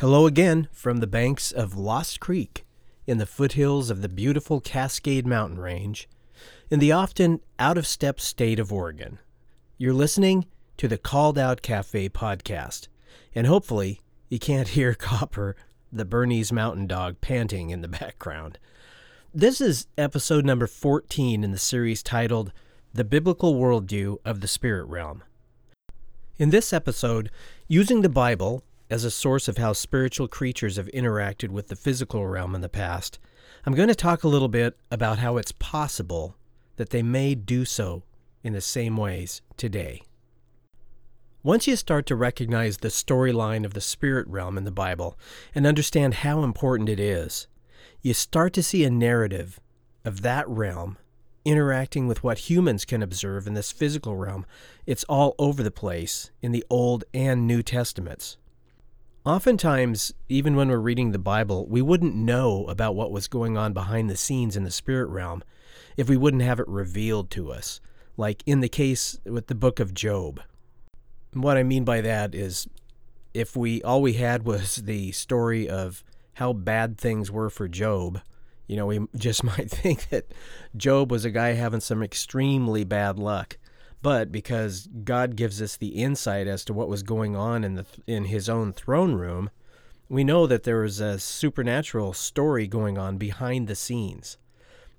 Hello again from the banks of Lost Creek, in the foothills of the beautiful Cascade Mountain Range, in the often out-of-step state of Oregon. You're listening to the Called Out Cafe podcast, and hopefully you can't hear Copper, the Bernese Mountain Dog, panting in the background. This is episode number 14 in the series titled The Biblical Worldview of the Spirit Realm. In this episode, using the Bible as a source of how spiritual creatures have interacted with the physical realm in the past, I'm going to talk a little bit about how it's possible that they may do so in the same ways today. Once you start to recognize the storyline of the spirit realm in the Bible and understand how important it is, you start to see a narrative of that realm interacting with what humans can observe in this physical realm. It's all over the place in the Old and New Testaments. Oftentimes, even when we're reading the Bible, we wouldn't know about what was going on behind the scenes in the spirit realm if we wouldn't have it revealed to us, like in the case with the book of Job. What I mean by that is if all we had was the story of how bad things were for Job, you know, we just might think that Job was a guy having some extremely bad luck. But because God gives us the insight as to what was going on in his own throne room, we know that there was a supernatural story going on behind the scenes.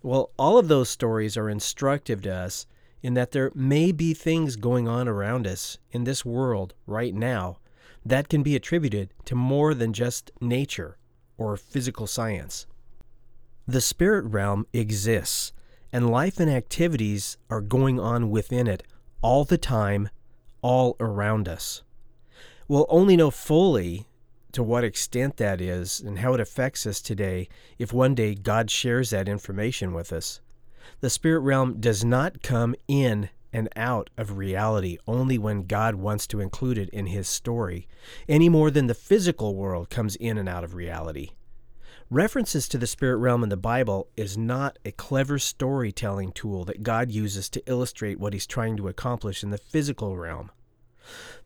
Well, all of those stories are instructive to us in that there may be things going on around us in this world right now that can be attributed to more than just nature or physical science. The spirit realm exists, and life and activities are going on within it all the time, all around us. We'll only know fully to what extent that is and how it affects us today if one day God shares that information with us. The spirit realm does not come in and out of reality only when God wants to include it in his story, any more than the physical world comes in and out of reality. References to the spirit realm in the Bible is not a clever storytelling tool that God uses to illustrate what he's trying to accomplish in the physical realm.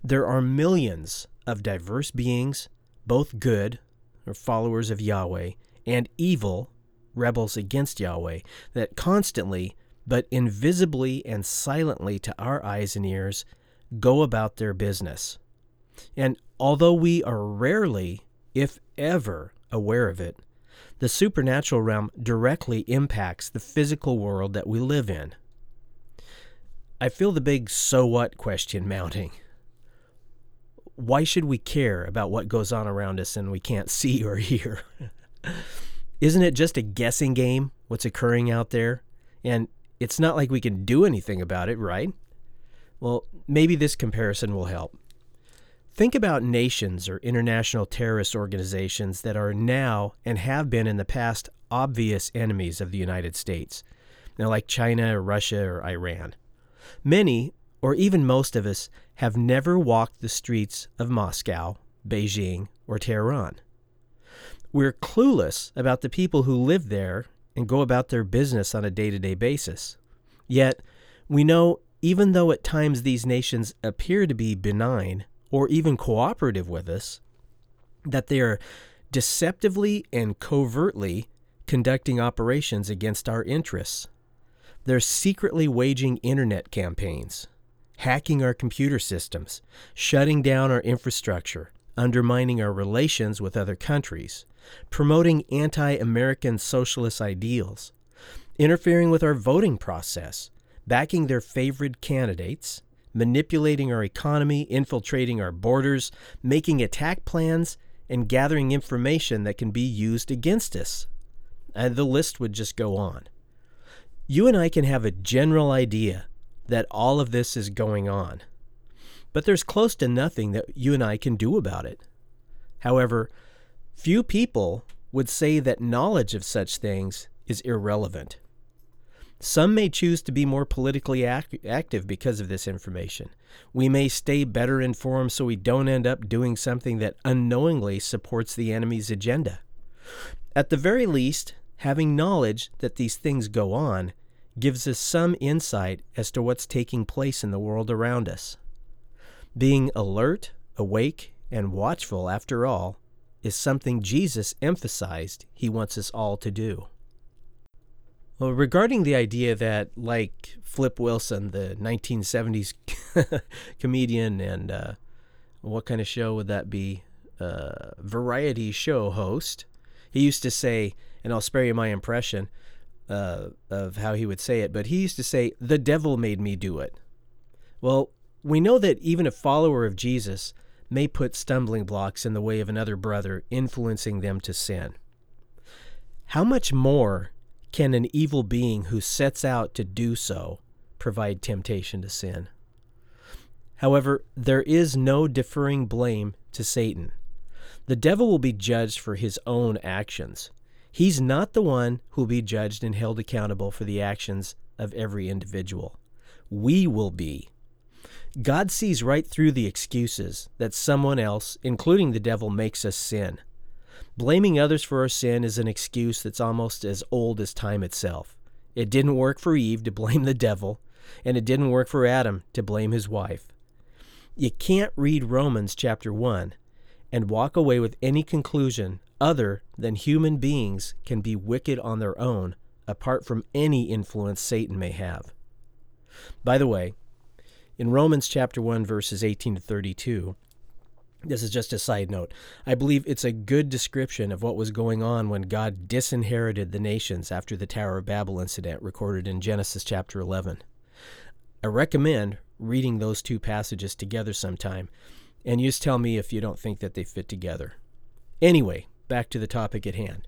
There are millions of diverse beings, both good, or followers of Yahweh, and evil, rebels against Yahweh, that constantly, but invisibly and silently to our eyes and ears, go about their business. And although we are rarely, if ever, aware of it, the supernatural realm directly impacts the physical world that we live in. I feel the big so what question mounting. Why should we care about what goes on around us and we can't see or hear? Isn't it just a guessing game, what's occurring out there? And it's not like we can do anything about it, right? Well, maybe this comparison will help. Think about nations or international terrorist organizations that are now and have been in the past obvious enemies of the United States. They're like China or Russia or Iran. Many, or even most of us, have never walked the streets of Moscow, Beijing, or Tehran. We're clueless about the people who live there and go about their business on a day-to-day basis. Yet, we know even though at times these nations appear to be benign, or even cooperative with us, that they are deceptively and covertly conducting operations against our interests. They're secretly waging internet campaigns, hacking our computer systems, shutting down our infrastructure, undermining our relations with other countries, promoting anti-American socialist ideals, interfering with our voting process, backing their favored candidates, manipulating our economy, infiltrating our borders, making attack plans, and gathering information that can be used against us. And the list would just go on. You and I can have a general idea that all of this is going on, but there's close to nothing that you and I can do about it. However, few people would say that knowledge of such things is irrelevant. Some may choose to be more politically active because of this information. We may stay better informed so we don't end up doing something that unknowingly supports the enemy's agenda. At the very least, having knowledge that these things go on gives us some insight as to what's taking place in the world around us. Being alert, awake, and watchful, after all, is something Jesus emphasized he wants us all to do. Well, regarding the idea that, like Flip Wilson, the 1970s comedian and what kind of show would that be? Variety show host. He used to say, and I'll spare you my impression of how he would say it, but he used to say, "The devil made me do it." Well, we know that even a follower of Jesus may put stumbling blocks in the way of another brother, influencing them to sin. How much more can an evil being who sets out to do so provide temptation to sin? However, there is no deferring blame to Satan. The devil will be judged for his own actions. He's not the one who will be judged and held accountable for the actions of every individual. We will be. God sees right through the excuses that someone else, including the devil, makes us sin. Blaming others for our sin is an excuse that's almost as old as time itself. It didn't work for Eve to blame the devil, and it didn't work for Adam to blame his wife. You can't read Romans chapter 1 and walk away with any conclusion other than human beings can be wicked on their own, apart from any influence Satan may have. By the way, in Romans chapter 1, verses 18 to 32, this is just a side note. I believe it's a good description of what was going on when God disinherited the nations after the Tower of Babel incident recorded in Genesis chapter 11. I recommend reading those two passages together sometime, and you just tell me if you don't think that they fit together. Anyway, back to the topic at hand.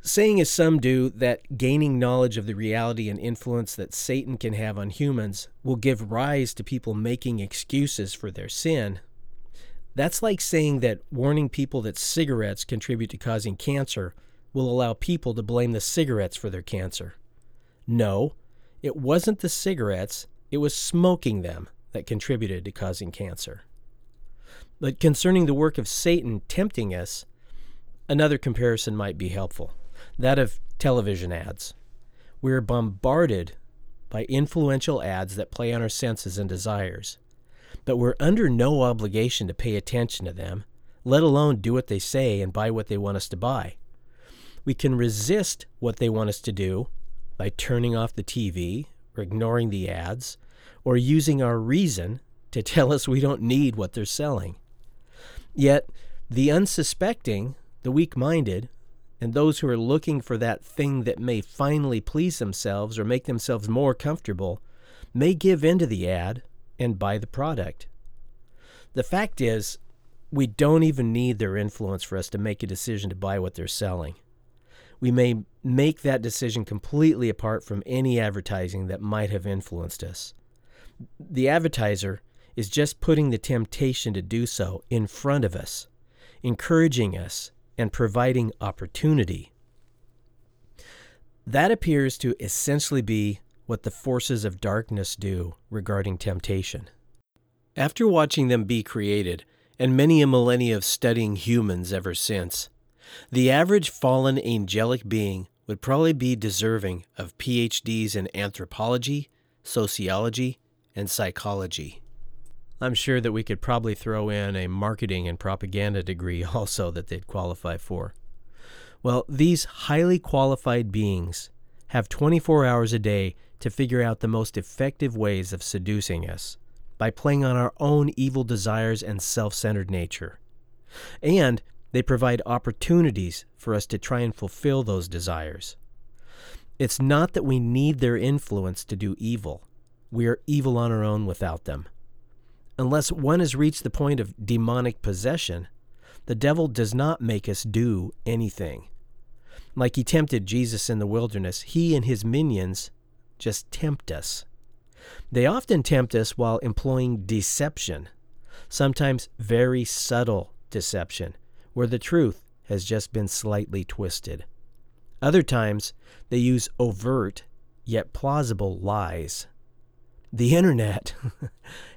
Saying, as some do, that gaining knowledge of the reality and influence that Satan can have on humans will give rise to people making excuses for their sin, that's like saying that warning people that cigarettes contribute to causing cancer will allow people to blame the cigarettes for their cancer. No, it wasn't the cigarettes, it was smoking them that contributed to causing cancer. But concerning the work of Satan tempting us, another comparison might be helpful, that of television ads. We are bombarded by influential ads that play on our senses and desires, but we're under no obligation to pay attention to them, let alone do what they say and buy what they want us to buy. We can resist what they want us to do by turning off the TV or ignoring the ads or using our reason to tell us we don't need what they're selling. Yet, the unsuspecting, the weak-minded, and those who are looking for that thing that may finally please themselves or make themselves more comfortable may give in to the ad and buy the product. The fact is, we don't even need their influence for us to make a decision to buy what they're selling. We may make that decision completely apart from any advertising that might have influenced us. The advertiser is just putting the temptation to do so in front of us, encouraging us and providing opportunity. That appears to essentially be what the forces of darkness do regarding temptation. After watching them be created, and many a millennia of studying humans ever since, the average fallen angelic being would probably be deserving of PhDs in anthropology, sociology, and psychology. I'm sure that we could probably throw in a marketing and propaganda degree also that they'd qualify for. Well, these highly qualified beings have 24 hours a day to figure out the most effective ways of seducing us by playing on our own evil desires and self-centered nature. And they provide opportunities for us to try and fulfill those desires. It's not that we need their influence to do evil. We are evil on our own without them. Unless one has reached the point of demonic possession, the devil does not make us do anything. Like he tempted Jesus in the wilderness, he and his minions just tempt us. They often tempt us while employing deception, sometimes very subtle deception, where the truth has just been slightly twisted. Other times, they use overt yet plausible lies. The internet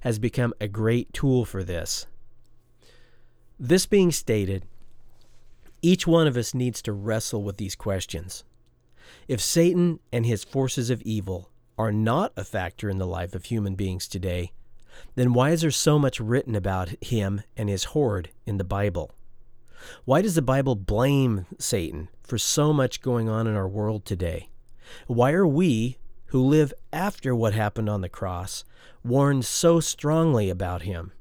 has become a great tool for this. This being stated, each one of us needs to wrestle with these questions. If Satan and his forces of evil are not a factor in the life of human beings today, then why is there so much written about him and his horde in the Bible? Why does the Bible blame Satan for so much going on in our world today? Why are we, who live after what happened on the cross, warned so strongly about him?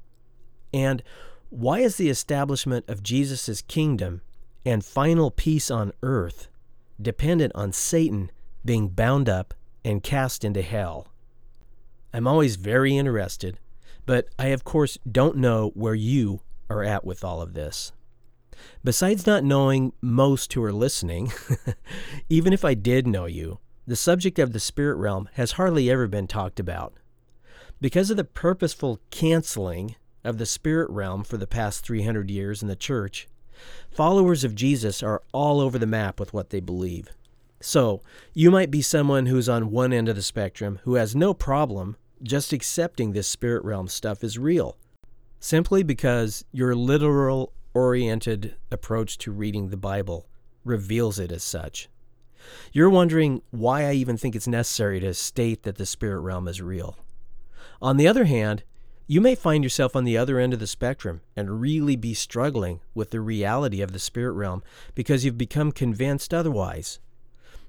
And why is the establishment of Jesus' kingdom and final peace on earth dependent on Satan being bound up and cast into hell? I'm always very interested, but I of course don't know where you are at with all of this. Besides not knowing most who are listening, even if I did know you, the subject of the spirit realm has hardly ever been talked about. Because of the purposeful canceling of the spirit realm for the past 300 years in the church, followers of Jesus are all over the map with what they believe. So, you might be someone who's on one end of the spectrum who has no problem just accepting this spirit realm stuff is real, simply because your literal-oriented approach to reading the Bible reveals it as such. You're wondering why I even think it's necessary to state that the spirit realm is real. On the other hand, you may find yourself on the other end of the spectrum and really be struggling with the reality of the spirit realm because you've become convinced otherwise.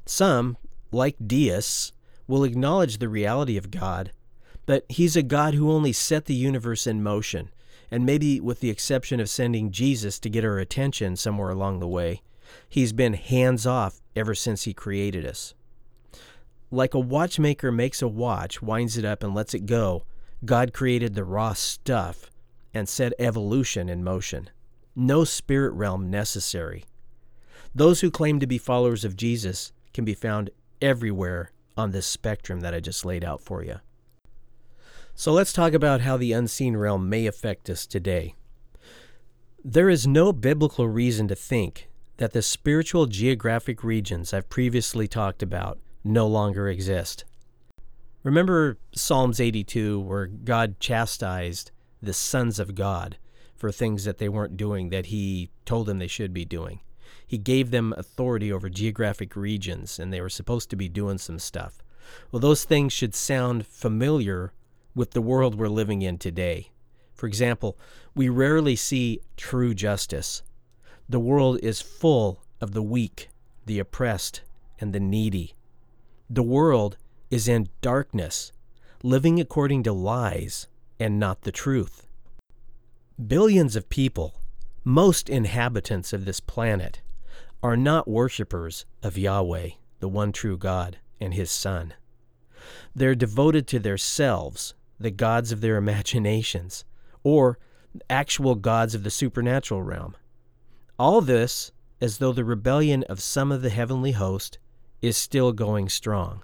Some, like deists, will acknowledge the reality of God, but he's a God who only set the universe in motion, and maybe with the exception of sending Jesus to get our attention somewhere along the way, he's been hands-off ever since he created us. Like a watchmaker makes a watch, winds it up, and lets it go, God created the raw stuff and set evolution in motion. No spirit realm necessary. Those who claim to be followers of Jesus can be found everywhere on this spectrum that I just laid out for you. So let's talk about how the unseen realm may affect us today. There is no biblical reason to think that the spiritual geographic regions I've previously talked about no longer exist. Remember Psalms 82, where God chastised the sons of God for things that they weren't doing that he told them they should be doing. He gave them authority over geographic regions, and they were supposed to be doing some stuff. Well, those things should sound familiar with the world we're living in today. For example, we rarely see true justice. The world is full of the weak, the oppressed, and the needy. The world is in darkness, living according to lies and not the truth. Billions of people, most inhabitants of this planet, are not worshipers of Yahweh, the one true God, and his Son. They're devoted to their selves, the gods of their imaginations, or actual gods of the supernatural realm. All this as though the rebellion of some of the heavenly host is still going strong.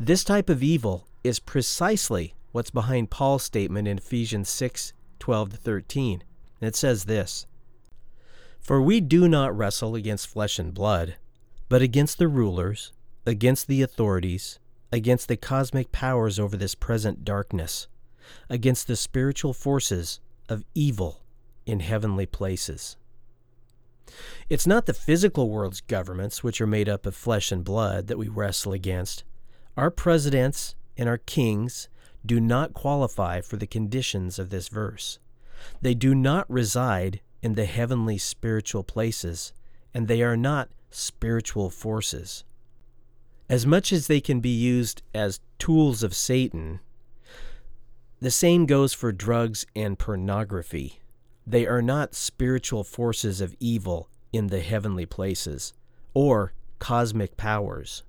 This type of evil is precisely what's behind Paul's statement in Ephesians 6:12-13. It says this, "For we do not wrestle against flesh and blood, but against the rulers, against the authorities, against the cosmic powers over this present darkness, against the spiritual forces of evil in heavenly places." It's not the physical world's governments, which are made up of flesh and blood, that we wrestle against. Our presidents and our kings do not qualify for the conditions of this verse. They do not reside in the heavenly spiritual places, and they are not spiritual forces. As much as they can be used as tools of Satan, the same goes for drugs and pornography. They are not spiritual forces of evil in the heavenly places, or cosmic powers.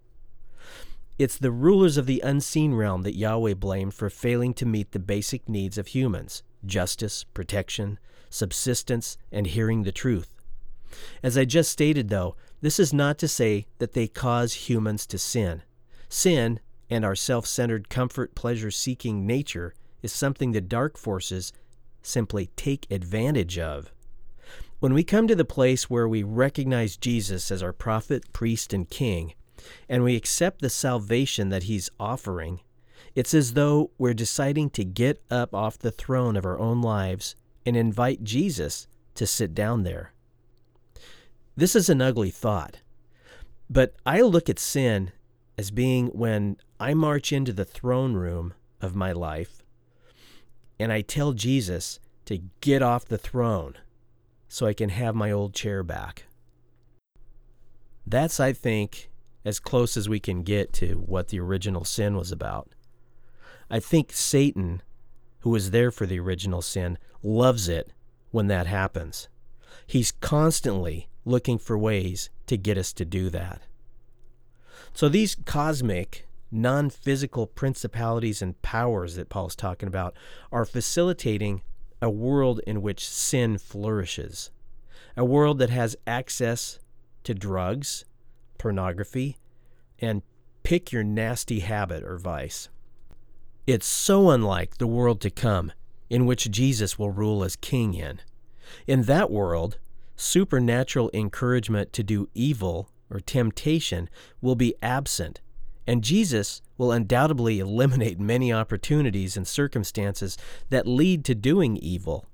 It's the rulers of the unseen realm that Yahweh blamed for failing to meet the basic needs of humans: justice, protection, subsistence, and hearing the truth. As I just stated, though, this is not to say that they cause humans to sin. Sin and our self-centered, comfort, pleasure-seeking nature is something the dark forces simply take advantage of. When we come to the place where we recognize Jesus as our prophet, priest, and king, and we accept the salvation that he's offering, it's as though we're deciding to get up off the throne of our own lives and invite Jesus to sit down there. This is an ugly thought, But I look at sin as being when I march into the throne room of my life and I tell Jesus to get off the throne so I can have my old chair back. That's, I think, as close as we can get to what the original sin was about. I think Satan, who was there for the original sin, loves it when that happens. He's constantly looking for ways to get us to do that. So these cosmic, non-physical principalities and powers that Paul's talking about are facilitating a world in which sin flourishes, a world that has access to drugs, pornography, and pick your nasty habit or vice. It's so unlike the world to come, in which Jesus will rule as king in. In that world, supernatural encouragement to do evil or temptation will be absent, and Jesus will undoubtedly eliminate many opportunities and circumstances that lead to doing evil.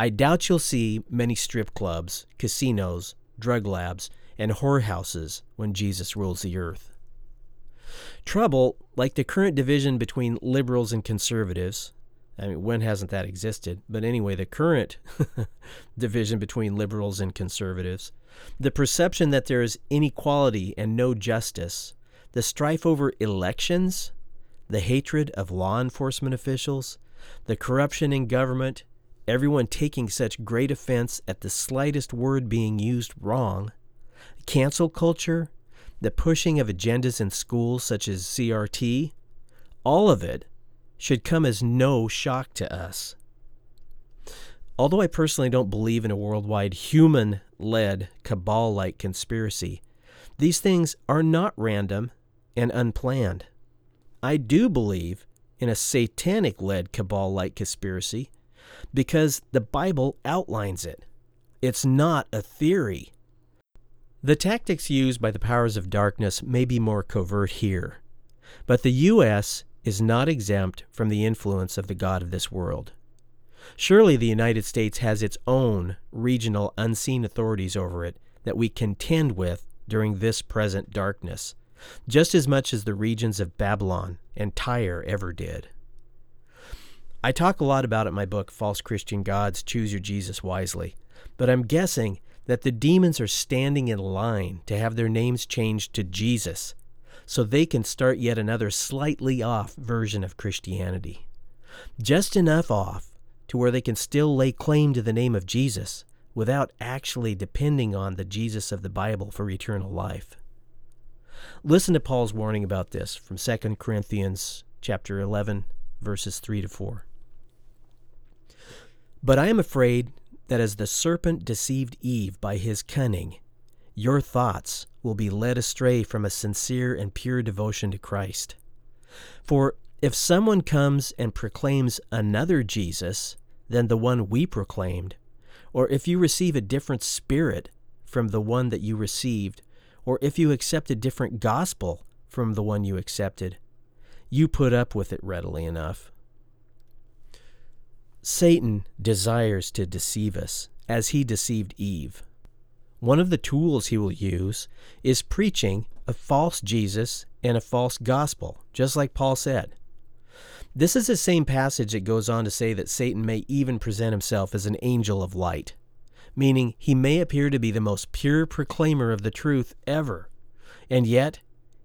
I doubt you'll see many strip clubs, casinos, drug labs, and whorehouses when Jesus rules the earth. Trouble, like the current division between liberals and conservatives, I mean, when hasn't that existed? But anyway, the current division between liberals and conservatives, the perception that there is inequality and no justice, the strife over elections, the hatred of law enforcement officials, the corruption in government, everyone taking such great offense at the slightest word being used wrong, cancel culture, the pushing of agendas in schools such as CRT, all of it should come as no shock to us. Although I personally don't believe in a worldwide human-led cabal-like conspiracy, these things are not random and unplanned. I do believe in a satanic-led cabal-like conspiracy because the Bible outlines it. It's not a theory. The tactics used by the powers of darkness may be more covert here, but the U.S. is not exempt from the influence of the God of this world. Surely the United States has its own regional unseen authorities over it that we contend with during this present darkness, just as much as the regions of Babylon and Tyre ever did. I talk a lot about it in my book, False Christian Gods, Choose Your Jesus Wisely, but I'm guessing that the demons are standing in line to have their names changed to Jesus so they can start yet another slightly off version of Christianity. Just enough off to where they can still lay claim to the name of Jesus without actually depending on the Jesus of the Bible for eternal life. Listen to Paul's warning about this from 2 Corinthians chapter 11, verses 3-4. But I am afraid that as the serpent deceived Eve by his cunning, your thoughts will be led astray from a sincere and pure devotion to Christ. For if someone comes and proclaims another Jesus than the one we proclaimed, or if you receive a different spirit from the one that you received, or if you accept a different gospel from the one you accepted, you put up with it readily enough. Satan desires to deceive us, as he deceived Eve. One of the tools he will use is preaching a false Jesus and a false gospel, just like Paul said. This is the same passage that goes on to say that Satan may even present himself as an angel of light, meaning he may appear to be the most pure proclaimer of the truth ever, and yet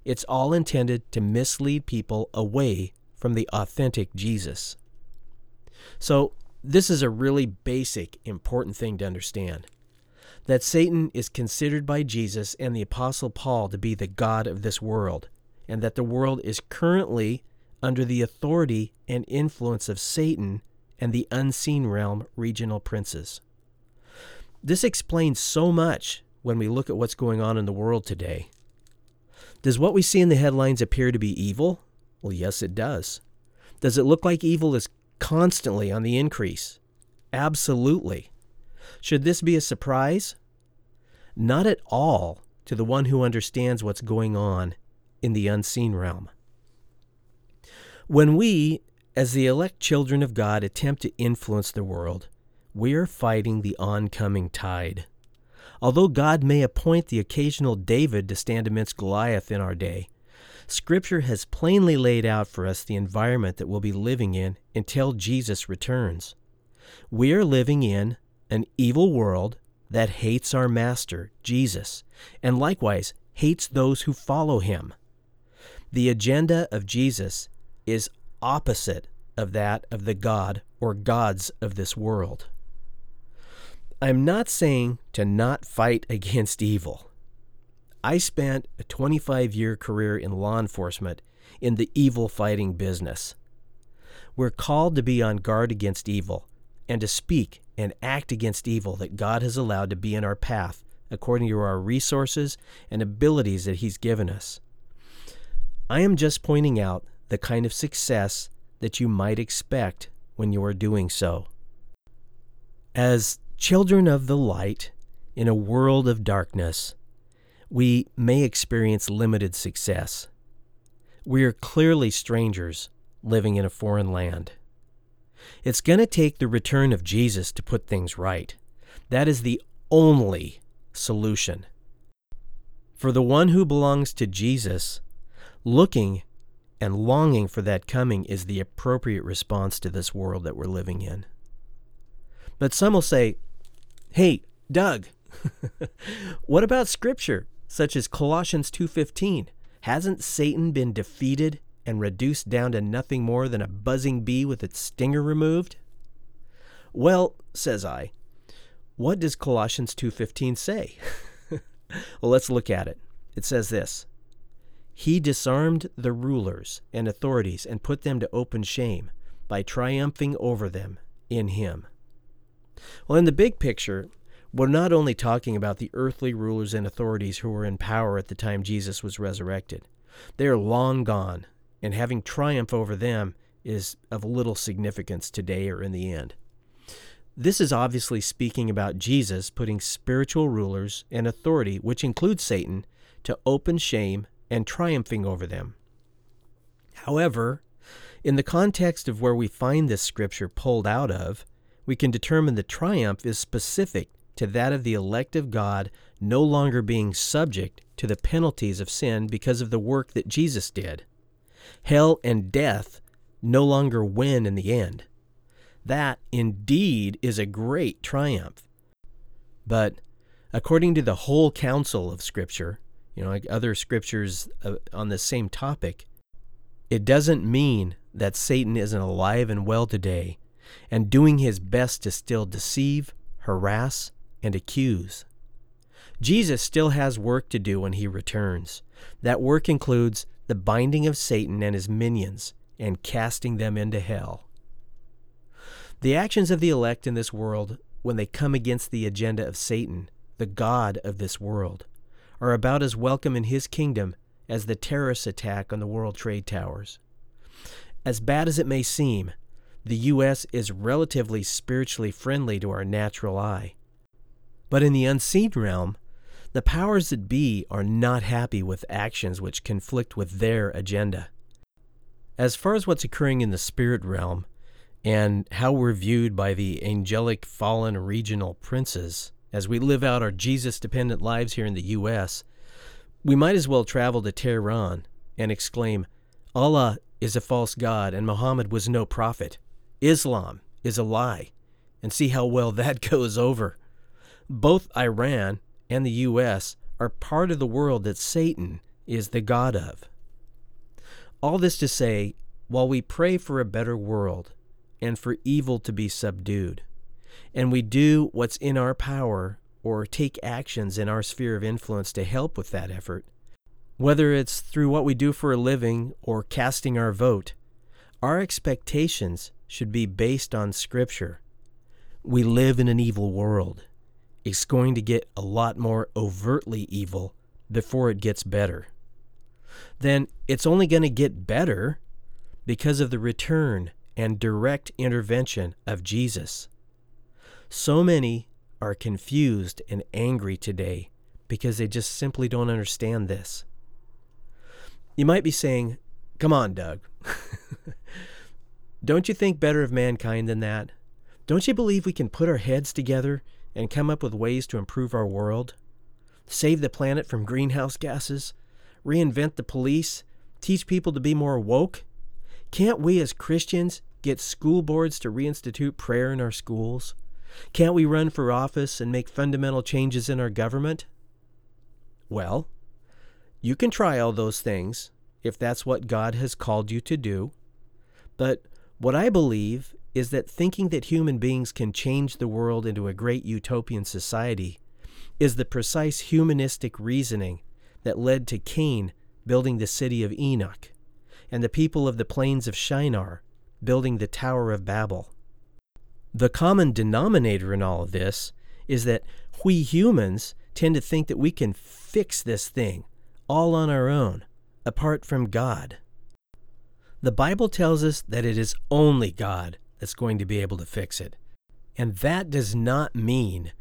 it's all intended to mislead people away from the authentic Jesus. So this is a really basic, important thing to understand, that Satan is considered by Jesus and the Apostle Paul to be the god of this world, and that the world is currently under the authority and influence of Satan and the unseen realm regional princes. This explains so much when we look at what's going on in the world today. Does what we see in the headlines appear to be evil? Well, yes, it does. Does it look like evil is constantly on the increase? Absolutely. Should this be a surprise? Not at all to the one who understands what's going on in the unseen realm. When we, as the elect children of God, attempt to influence the world, we are fighting the oncoming tide. Although God may appoint the occasional David to stand amidst Goliath in our day, Scripture has plainly laid out for us the environment that we'll be living in until Jesus returns. We are living in an evil world that hates our Master, Jesus, and likewise hates those who follow him. The agenda of Jesus is opposite of that of the god or gods of this world. I'm not saying to not fight against evil. I spent a 25-year career in law enforcement in the evil fighting business. We're called to be on guard against evil and to speak and act against evil that God has allowed to be in our path according to our resources and abilities that He's given us. I am just pointing out the kind of success that you might expect when you are doing so. As children of the light, in a world of darkness, we may experience limited success. We are clearly strangers living in a foreign land. It's going to take the return of Jesus to put things right. That is the only solution. For the one who belongs to Jesus, looking and longing for that coming is the appropriate response to this world that we're living in. But some will say, "Hey, Doug, what about Scripture, such as Colossians 2:15? Hasn't Satan been defeated and reduced down to nothing more than a buzzing bee with its stinger removed?" Well, says I, what does Colossians 2:15 say? Well, let's look at it. It says this: "He disarmed the rulers and authorities and put them to open shame by triumphing over them in him." Well, in the big picture, we're not only talking about the earthly rulers and authorities who were in power at the time Jesus was resurrected. They are long gone, and having triumph over them is of little significance today or in the end. This is obviously speaking about Jesus putting spiritual rulers and authority, which includes Satan, to open shame and triumphing over them. However, in the context of where we find this scripture pulled out of, we can determine the triumph is specific to that of the elect of God no longer being subject to the penalties of sin because of the work that Jesus did. Hell and death no longer win in the end. That, indeed, is a great triumph. But according to the whole counsel of Scripture, like other scriptures on the same topic, it doesn't mean that Satan isn't alive and well today, and doing his best to still deceive, harass, and accuse. Jesus still has work to do when he returns. That work includes the binding of Satan and his minions and casting them into hell. The actions of the elect in this world, when they come against the agenda of Satan, the god of this world, are about as welcome in his kingdom as the terrorist attack on the World Trade Towers. As bad as it may seem, the U.S. is relatively spiritually friendly to our natural eye. But in the unseen realm, the powers that be are not happy with actions which conflict with their agenda. As far as what's occurring in the spirit realm and how we're viewed by the angelic fallen regional princes as we live out our Jesus-dependent lives here in the U.S., we might as well travel to Tehran and exclaim, "Allah is a false god and Muhammad was no prophet. Islam is a lie," and see how well that goes over. Both Iran and the U.S. are part of the world that Satan is the god of. All this to say, while we pray for a better world and for evil to be subdued, and we do what's in our power or take actions in our sphere of influence to help with that effort, whether it's through what we do for a living or casting our vote, our expectations should be based on Scripture. We live in an evil world. It's going to get a lot more overtly evil before it gets better. Then it's only going to get better because of the return and direct intervention of Jesus. So many are confused and angry today because they just simply don't understand this. You might be saying, "Come on, Doug. Don't you think better of mankind than that? Don't you believe we can put our heads together and come up with ways to improve our world, save the planet from greenhouse gases, reinvent the police, teach people to be more woke? Can't we as Christians get school boards to reinstitute prayer in our schools? Can't we run for office and make fundamental changes in our government? Well, you can try all those things if that's what God has called you to do. But what I believe is that thinking that human beings can change the world into a great utopian society is the precise humanistic reasoning that led to Cain building the city of Enoch and the people of the plains of Shinar building the Tower of Babel. The common denominator in all of this is that we humans tend to think that we can fix this thing all on our own, apart from God. The Bible tells us that it is only God that's going to be able to fix it. And that does not mean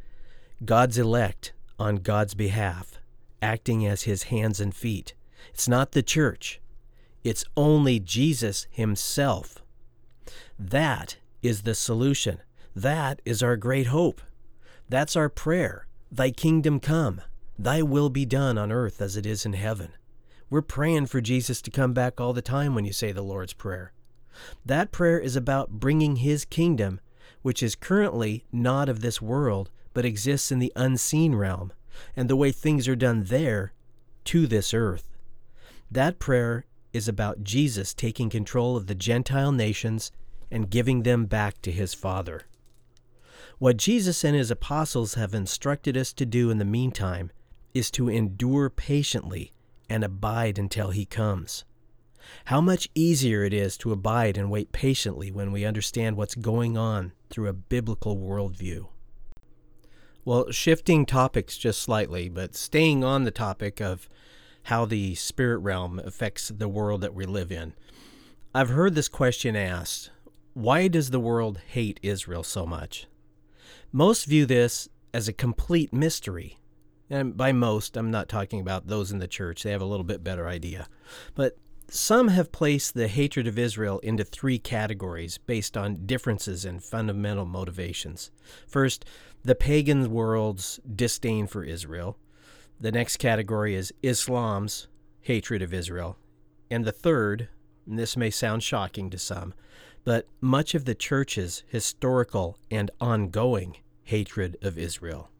God's elect on God's behalf, acting as his hands and feet. It's not the church. It's only Jesus himself. That is the solution. That is our great hope. That's our prayer. Thy kingdom come. Thy will be done on earth as it is in heaven. We're praying for Jesus to come back all the time when you say the Lord's Prayer. That prayer is about bringing his kingdom, which is currently not of this world, but exists in the unseen realm, and the way things are done there, to this earth. That prayer is about Jesus taking control of the Gentile nations and giving them back to his Father. What Jesus and his apostles have instructed us to do in the meantime is to endure patiently and abide until he comes. How much easier it is to abide and wait patiently when we understand what's going on through a biblical worldview. Well, shifting topics just slightly, but staying on the topic of how the spirit realm affects the world that we live in. I've heard this question asked, why does the world hate Israel so much? Most view this as a complete mystery. And by most, I'm not talking about those in the church. They have a little bit better idea. But some have placed the hatred of Israel into three categories based on differences in fundamental motivations. First, the pagan world's disdain for Israel. The next category is Islam's hatred of Israel. And the third, and this may sound shocking to some, but much of the church's historical and ongoing hatred of Israel.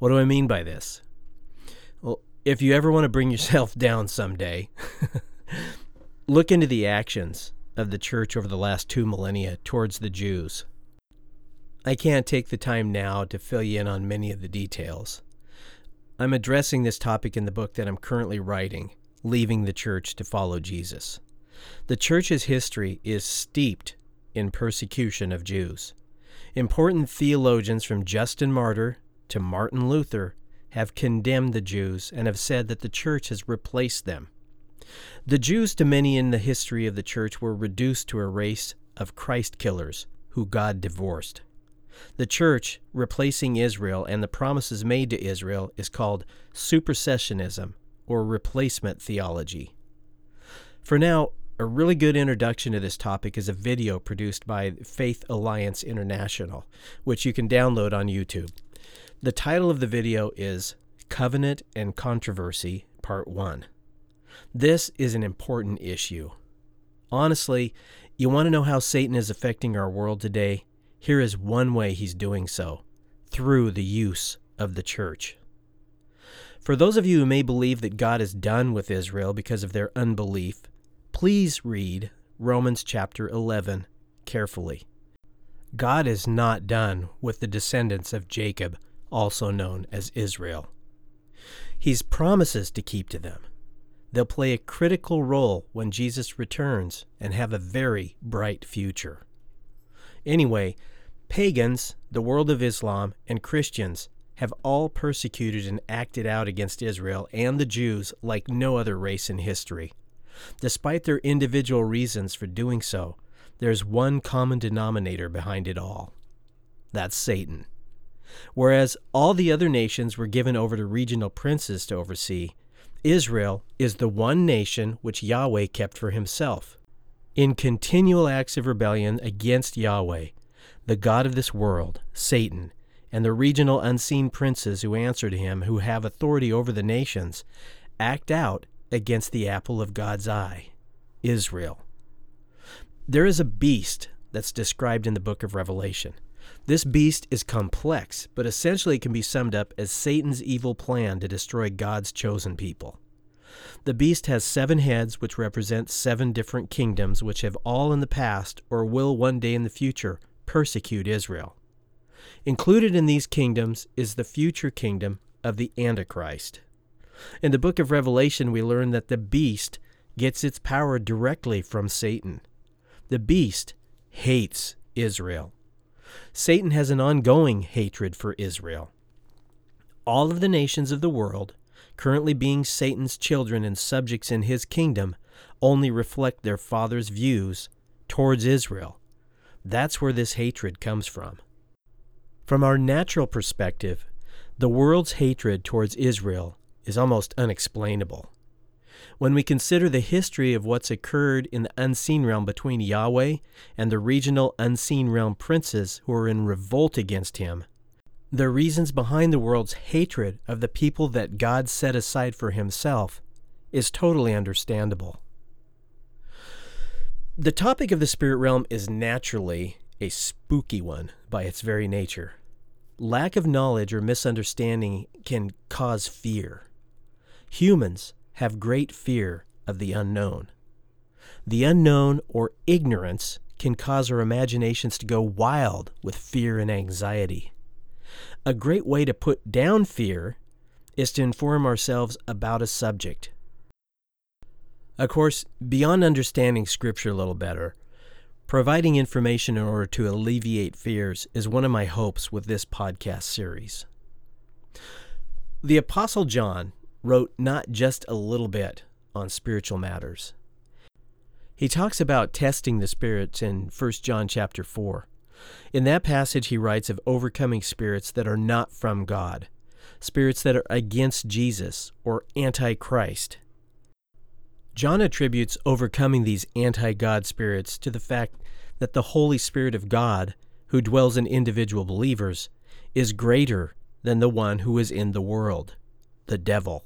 What do I mean by this? Well, if you ever want to bring yourself down someday, look into the actions of the church over the last 2 millennia towards the Jews. I can't take the time now to fill you in on many of the details. I'm addressing this topic in the book that I'm currently writing, Leaving the Church to Follow Jesus. The church's history is steeped in persecution of Jews. Important theologians from Justin Martyr to Martin Luther have condemned the Jews and have said that the church has replaced them. The Jews, to many in the history of the church, were reduced to a race of Christ killers who God divorced. The church replacing Israel and the promises made to Israel is called supersessionism or replacement theology. For now, a really good introduction to this topic is a video produced by Faith Alliance International, which you can download on YouTube. The title of the video is Covenant and Controversy Part 1. This is an important issue. Honestly, you want to know how Satan is affecting our world today? Here is one way he's doing so, through the use of the church. For those of you who may believe that God is done with Israel because of their unbelief, please read Romans chapter 11 carefully. God is not done with the descendants of Jacob, also known as Israel. He's promises to keep to them. They'll play a critical role when Jesus returns and have a very bright future. Anyway, pagans, the world of Islam, and Christians have all persecuted and acted out against Israel and the Jews like no other race in history. Despite their individual reasons for doing so, there's one common denominator behind it all. That's Satan. Whereas all the other nations were given over to regional princes to oversee, Israel is the one nation which Yahweh kept for himself. In continual acts of rebellion against Yahweh, the God of this world, Satan, and the regional unseen princes who answer to him, who have authority over the nations, act out against the apple of God's eye, Israel. There is a beast that's described in the book of Revelation. This beast is complex, but essentially can be summed up as Satan's evil plan to destroy God's chosen people. The beast has 7 heads, which represent 7 different kingdoms, which have all in the past, or will one day in the future, persecute Israel. Included in these kingdoms is the future kingdom of the Antichrist. In the book of Revelation, we learn that the beast gets its power directly from Satan. The beast hates Israel. Satan has an ongoing hatred for Israel. All of the nations of the world, currently being Satan's children and subjects in his kingdom, only reflect their father's views towards Israel. That's where this hatred comes from. From our natural perspective, the world's hatred towards Israel is almost unexplainable. When we consider the history of what's occurred in the unseen realm between Yahweh and the regional unseen realm princes who are in revolt against him, the reasons behind the world's hatred of the people that God set aside for himself is totally understandable. The topic of the spirit realm is naturally a spooky one by its very nature. Lack of knowledge or misunderstanding can cause fear. Humans have great fear of the unknown. The unknown or ignorance can cause our imaginations to go wild with fear and anxiety. A great way to put down fear is to inform ourselves about a subject. Of course, beyond understanding Scripture a little better, providing information in order to alleviate fears is one of my hopes with this podcast series. The Apostle John wrote not just a little bit on spiritual matters. He talks about testing the spirits in 1 John chapter 4. In that passage, he writes of overcoming spirits that are not from God, spirits that are against Jesus or anti-Christ. John attributes overcoming these anti-God spirits to the fact that the Holy Spirit of God, who dwells in individual believers, is greater than the one who is in the world, the devil.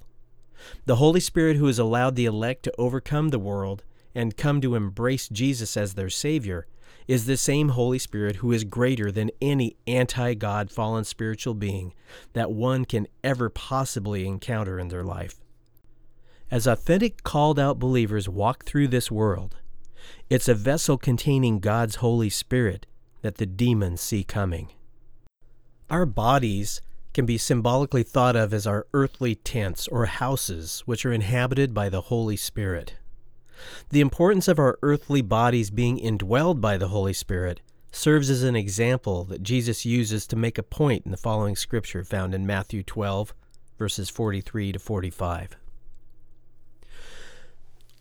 The Holy Spirit who has allowed the elect to overcome the world and come to embrace Jesus as their Savior is the same Holy Spirit who is greater than any anti-God fallen spiritual being that one can ever possibly encounter in their life. As authentic called-out believers walk through this world, it's a vessel containing God's Holy Spirit that the demons see coming. Our bodies can be symbolically thought of as our earthly tents or houses, which are inhabited by the Holy Spirit. The importance of our earthly bodies being indwelled by the Holy Spirit serves as an example that Jesus uses to make a point in the following scripture found in Matthew 12, verses 43 to 45.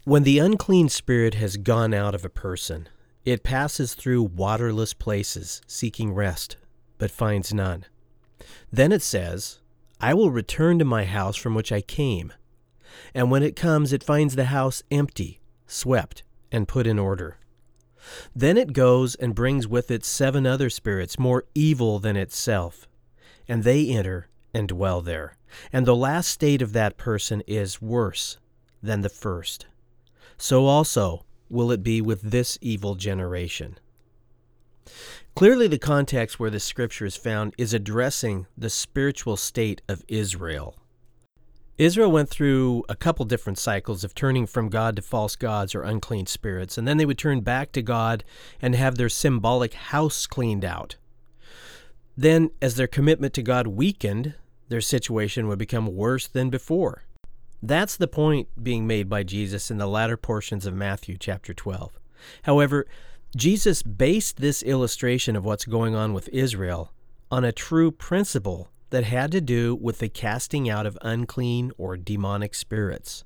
When the unclean spirit has gone out of a person, it passes through waterless places, seeking rest, but finds none. Then it says, "I will return to my house from which I came." And when it comes, it finds the house empty, swept, and put in order. Then it goes and brings with it 7 other spirits, more evil than itself, and they enter and dwell there. And the last state of that person is worse than the first. So also will it be with this evil generation. Clearly, the context where this scripture is found is addressing the spiritual state of Israel. Israel went through a couple different cycles of turning from God to false gods or unclean spirits, and then they would turn back to God and have their symbolic house cleaned out. Then, as their commitment to God weakened, their situation would become worse than before. That's the point being made by Jesus in the latter portions of Matthew chapter 12. However, Jesus based this illustration of what's going on with Israel on a true principle that had to do with the casting out of unclean or demonic spirits.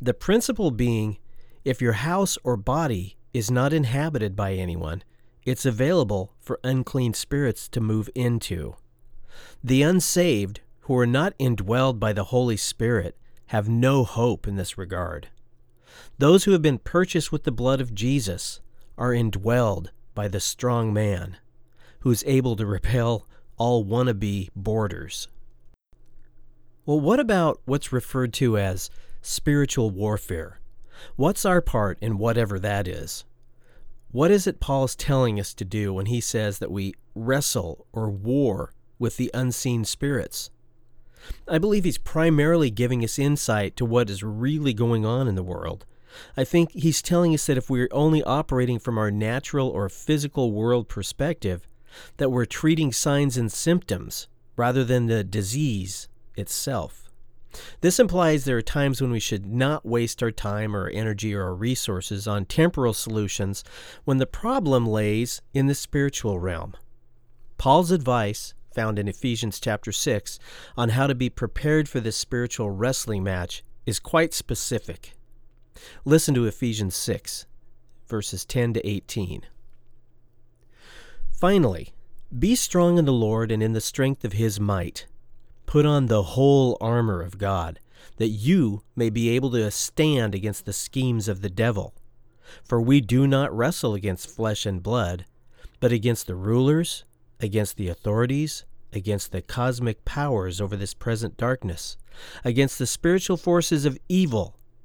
The principle being, if your house or body is not inhabited by anyone, it's available for unclean spirits to move into. The unsaved, who are not indwelled by the Holy Spirit, have no hope in this regard. Those who have been purchased with the blood of Jesus are indwelled by the strong man, who is able to repel all wannabe boarders. Well, what about what's referred to as spiritual warfare? What's our part in whatever that is? What is it Paul's telling us to do when he says that we wrestle or war with the unseen spirits? I believe he's primarily giving us insight to what is really going on in the world. I think he's telling us that if we're only operating from our natural or physical world perspective, that we're treating signs and symptoms rather than the disease itself. This implies there are times when we should not waste our time or energy or our resources on temporal solutions when the problem lays in the spiritual realm. Paul's advice, found in Ephesians chapter 6, on how to be prepared for this spiritual wrestling match is quite specific. Listen to Ephesians 6, verses 10 to 18. Finally, be strong in the Lord and in the strength of His might. Put on the whole armor of God, that you may be able to stand against the schemes of the devil. For we do not wrestle against flesh and blood, but against the rulers, against the authorities, against the cosmic powers over this present darkness, against the spiritual forces of evil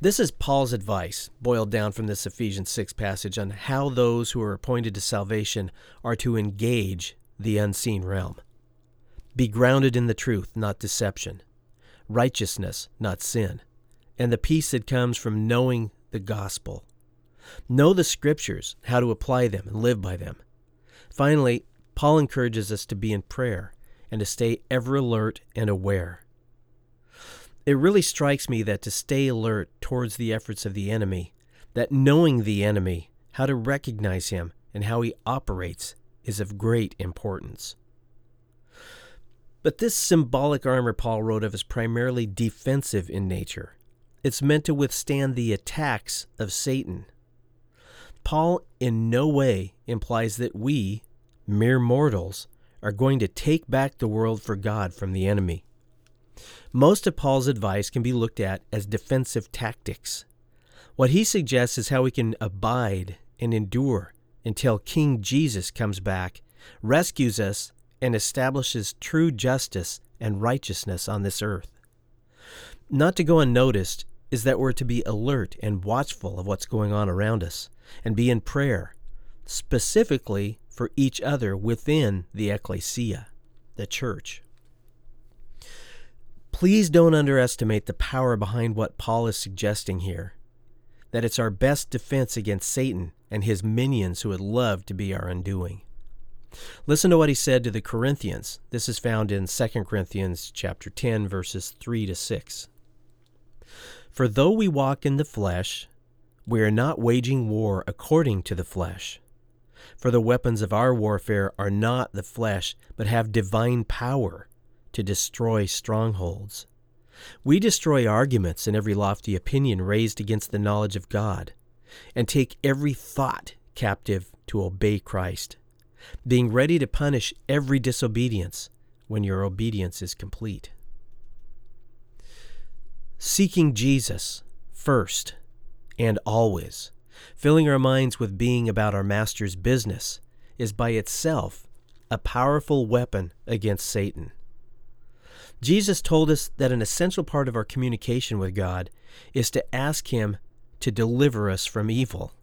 This is Paul's advice, boiled down from this Ephesians 6 passage, on how those who are appointed to salvation are to engage the unseen realm. Be grounded in the truth, not deception, righteousness, not sin, and the peace that comes from knowing the gospel. Know the scriptures, how to apply them and live by them. Finally, Paul encourages us to be in prayer and to stay ever alert and aware. It really strikes me that to stay alert towards the efforts of the enemy, that knowing the enemy, how to recognize him, and how he operates is of great importance. But this symbolic armor Paul wrote of is primarily defensive in nature. It's meant to withstand the attacks of Satan. Paul in no way implies that we, mere mortals, are going to take back the world for God from the enemy. Most of Paul's advice can be looked at as defensive tactics. What he suggests is how we can abide and endure until King Jesus comes back, rescues us, and establishes true justice and righteousness on this earth. Not to go unnoticed is that we're to be alert and watchful of what's going on around us and be in prayer, specifically for each other within the ecclesia, the church. Please don't underestimate the power behind what Paul is suggesting here, that it's our best defense against Satan and his minions who would love to be our undoing. Listen to what he said to the Corinthians. This is found in 2 Corinthians chapter 10, verses 3 to 6. For though we walk in the flesh, we are not waging war according to the flesh. For the weapons of our warfare are not the flesh, but have divine power to destroy strongholds. We destroy arguments and every lofty opinion raised against the knowledge of God, and take every thought captive to obey Christ, being ready to punish every disobedience when your obedience is complete. Seeking Jesus first and always, filling our minds with being about our Master's business, is by itself a powerful weapon against Satan. Jesus told us that an essential part of our communication with God is to ask Him to deliver us from evil.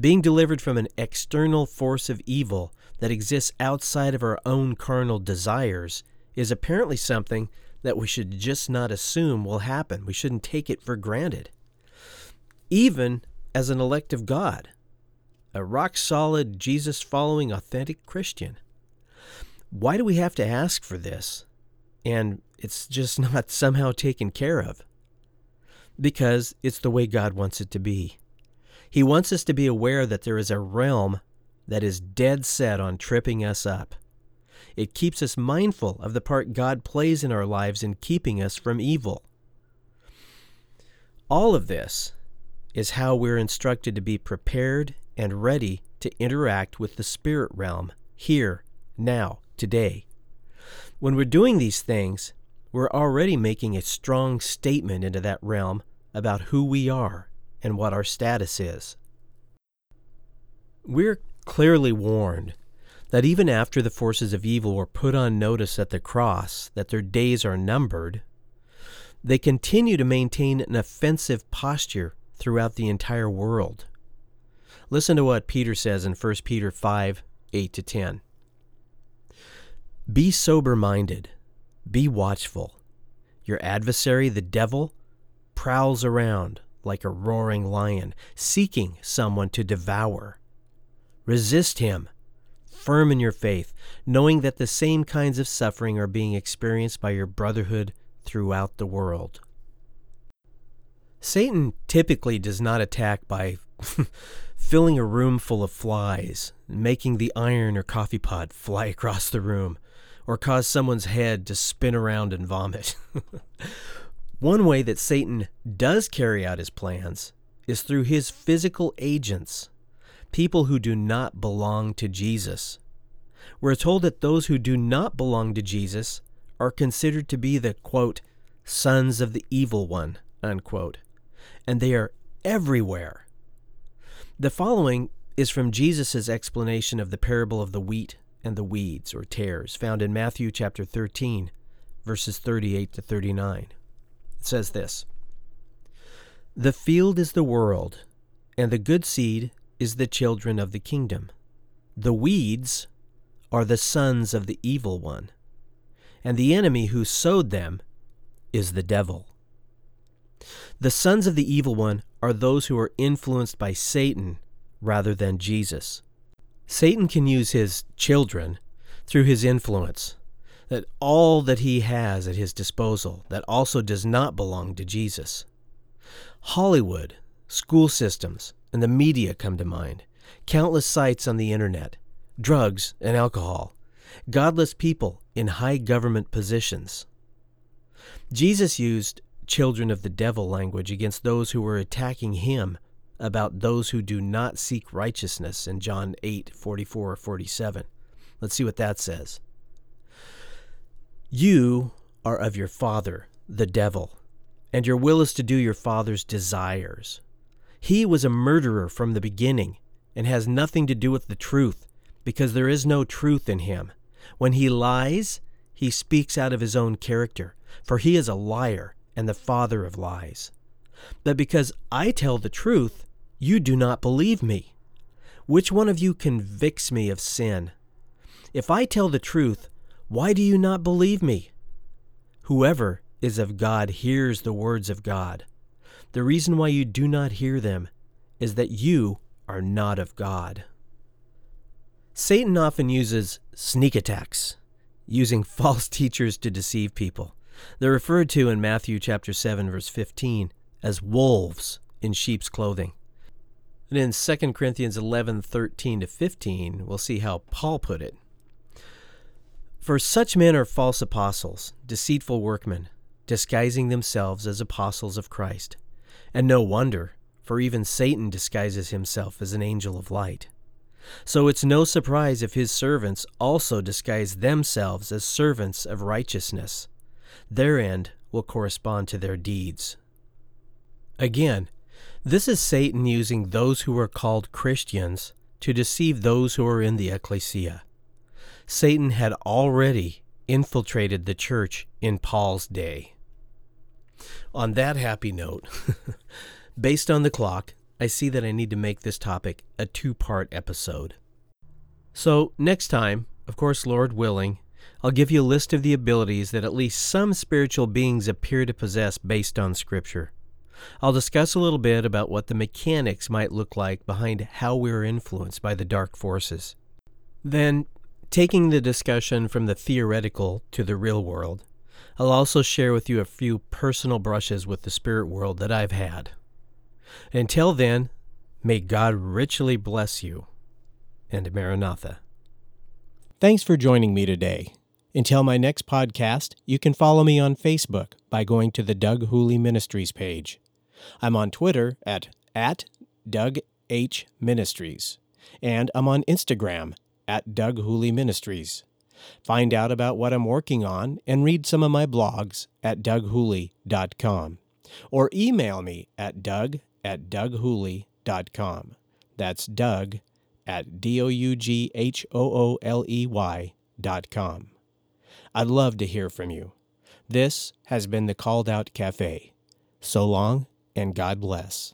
Being delivered from an external force of evil that exists outside of our own carnal desires is apparently something that we should just not assume will happen. We shouldn't take it for granted. even as an elect of God, a rock-solid, Jesus-following, authentic Christian. Why do we have to ask for this, and it's just not somehow taken care of? Because it's the way God wants it to be. He wants us to be aware that there is a realm that is dead set on tripping us up. It keeps us mindful of the part God plays in our lives in keeping us from evil. All of this is how we're instructed to be prepared and ready to interact with the spirit realm here, now, today. When we're doing these things, we're already making a strong statement into that realm about who we are and what our status is. We're clearly warned that even after the forces of evil were put on notice at the cross that their days are numbered, they continue to maintain an offensive posture throughout the entire world. Listen to what Peter says in 1 Peter 5, 8-10. Be sober-minded, be watchful. Your adversary, the devil, prowls around like a roaring lion, seeking someone to devour. Resist him. Firm in your faith, knowing that the same kinds of suffering are being experienced by your brotherhood throughout the world. Satan typically does not attack by filling a room full of flies, making the iron or coffee pot fly across the room, or cause someone's head to spin around and vomit. One way that Satan does carry out his plans is through his physical agents, people who do not belong to Jesus. We're told that those who do not belong to Jesus are considered to be the, quote, sons of the evil one, unquote, and they are everywhere. The following is from Jesus' explanation of the parable of the wheat and the weeds, or tares, found in Matthew chapter 13, verses 38-39. It says this, "The field is the world, and the good seed is the children of the kingdom. The weeds are the sons of the evil one, and the enemy who sowed them is the devil." The sons of the evil one are those who are influenced by Satan rather than Jesus. Satan can use his children through his influence, that all that he has at his disposal that also does not belong to Jesus. Hollywood, school systems, and the media come to mind. Countless sites on the internet, drugs and alcohol, godless people in high government positions. Jesus used children of the devil language against those who were attacking him about those who do not seek righteousness in John 8:44-47. Let's see what that says. You are of your father, the devil, and your will is to do your father's desires. He was a murderer from the beginning and has nothing to do with the truth, because there is no truth in him. When he lies, he speaks out of his own character, for he is a liar and the father of lies. But because I tell the truth, you do not believe me. Which one of you convicts me of sin? If I tell the truth, why do you not believe me? Whoever is of God hears the words of God. The reason why you do not hear them is that you are not of God. Satan often uses sneak attacks, using false teachers to deceive people. They're referred to in Matthew chapter 7, verse 15, as wolves in sheep's clothing. And in 2 Corinthians 11, 13-15, we'll see how Paul put it. For such men are false apostles, deceitful workmen, disguising themselves as apostles of Christ. And no wonder, for even Satan disguises himself as an angel of light. So it's no surprise if his servants also disguise themselves as servants of righteousness. Their end will correspond to their deeds. Again, this is Satan using those who are called Christians to deceive those who are in the ecclesia. Satan had already infiltrated the church in Paul's day. On that happy note, based on the clock, I see that I need to make this topic a two-part episode. So next time, of course, Lord willing, I'll give you a list of the abilities that at least some spiritual beings appear to possess based on Scripture. I'll discuss a little bit about what the mechanics might look like behind how we are influenced by the dark forces. Then, taking the discussion from the theoretical to the real world, I'll also share with you a few personal brushes with the spirit world that I've had. Until then, may God richly bless you, and Maranatha. Thanks for joining me today. Until my next podcast, you can follow me on Facebook by going to the Doug Hooley Ministries page. I'm on Twitter at DougHministries, and I'm on Instagram at Doug Hooley Ministries. Find out about what I'm working on and read some of my blogs at DougHooley.com, or email me at Doug@DougHooley.com. That's Doug at DougHooley.com. I'd love to hear from you. This has been the Called Out Cafe. So long, and God bless.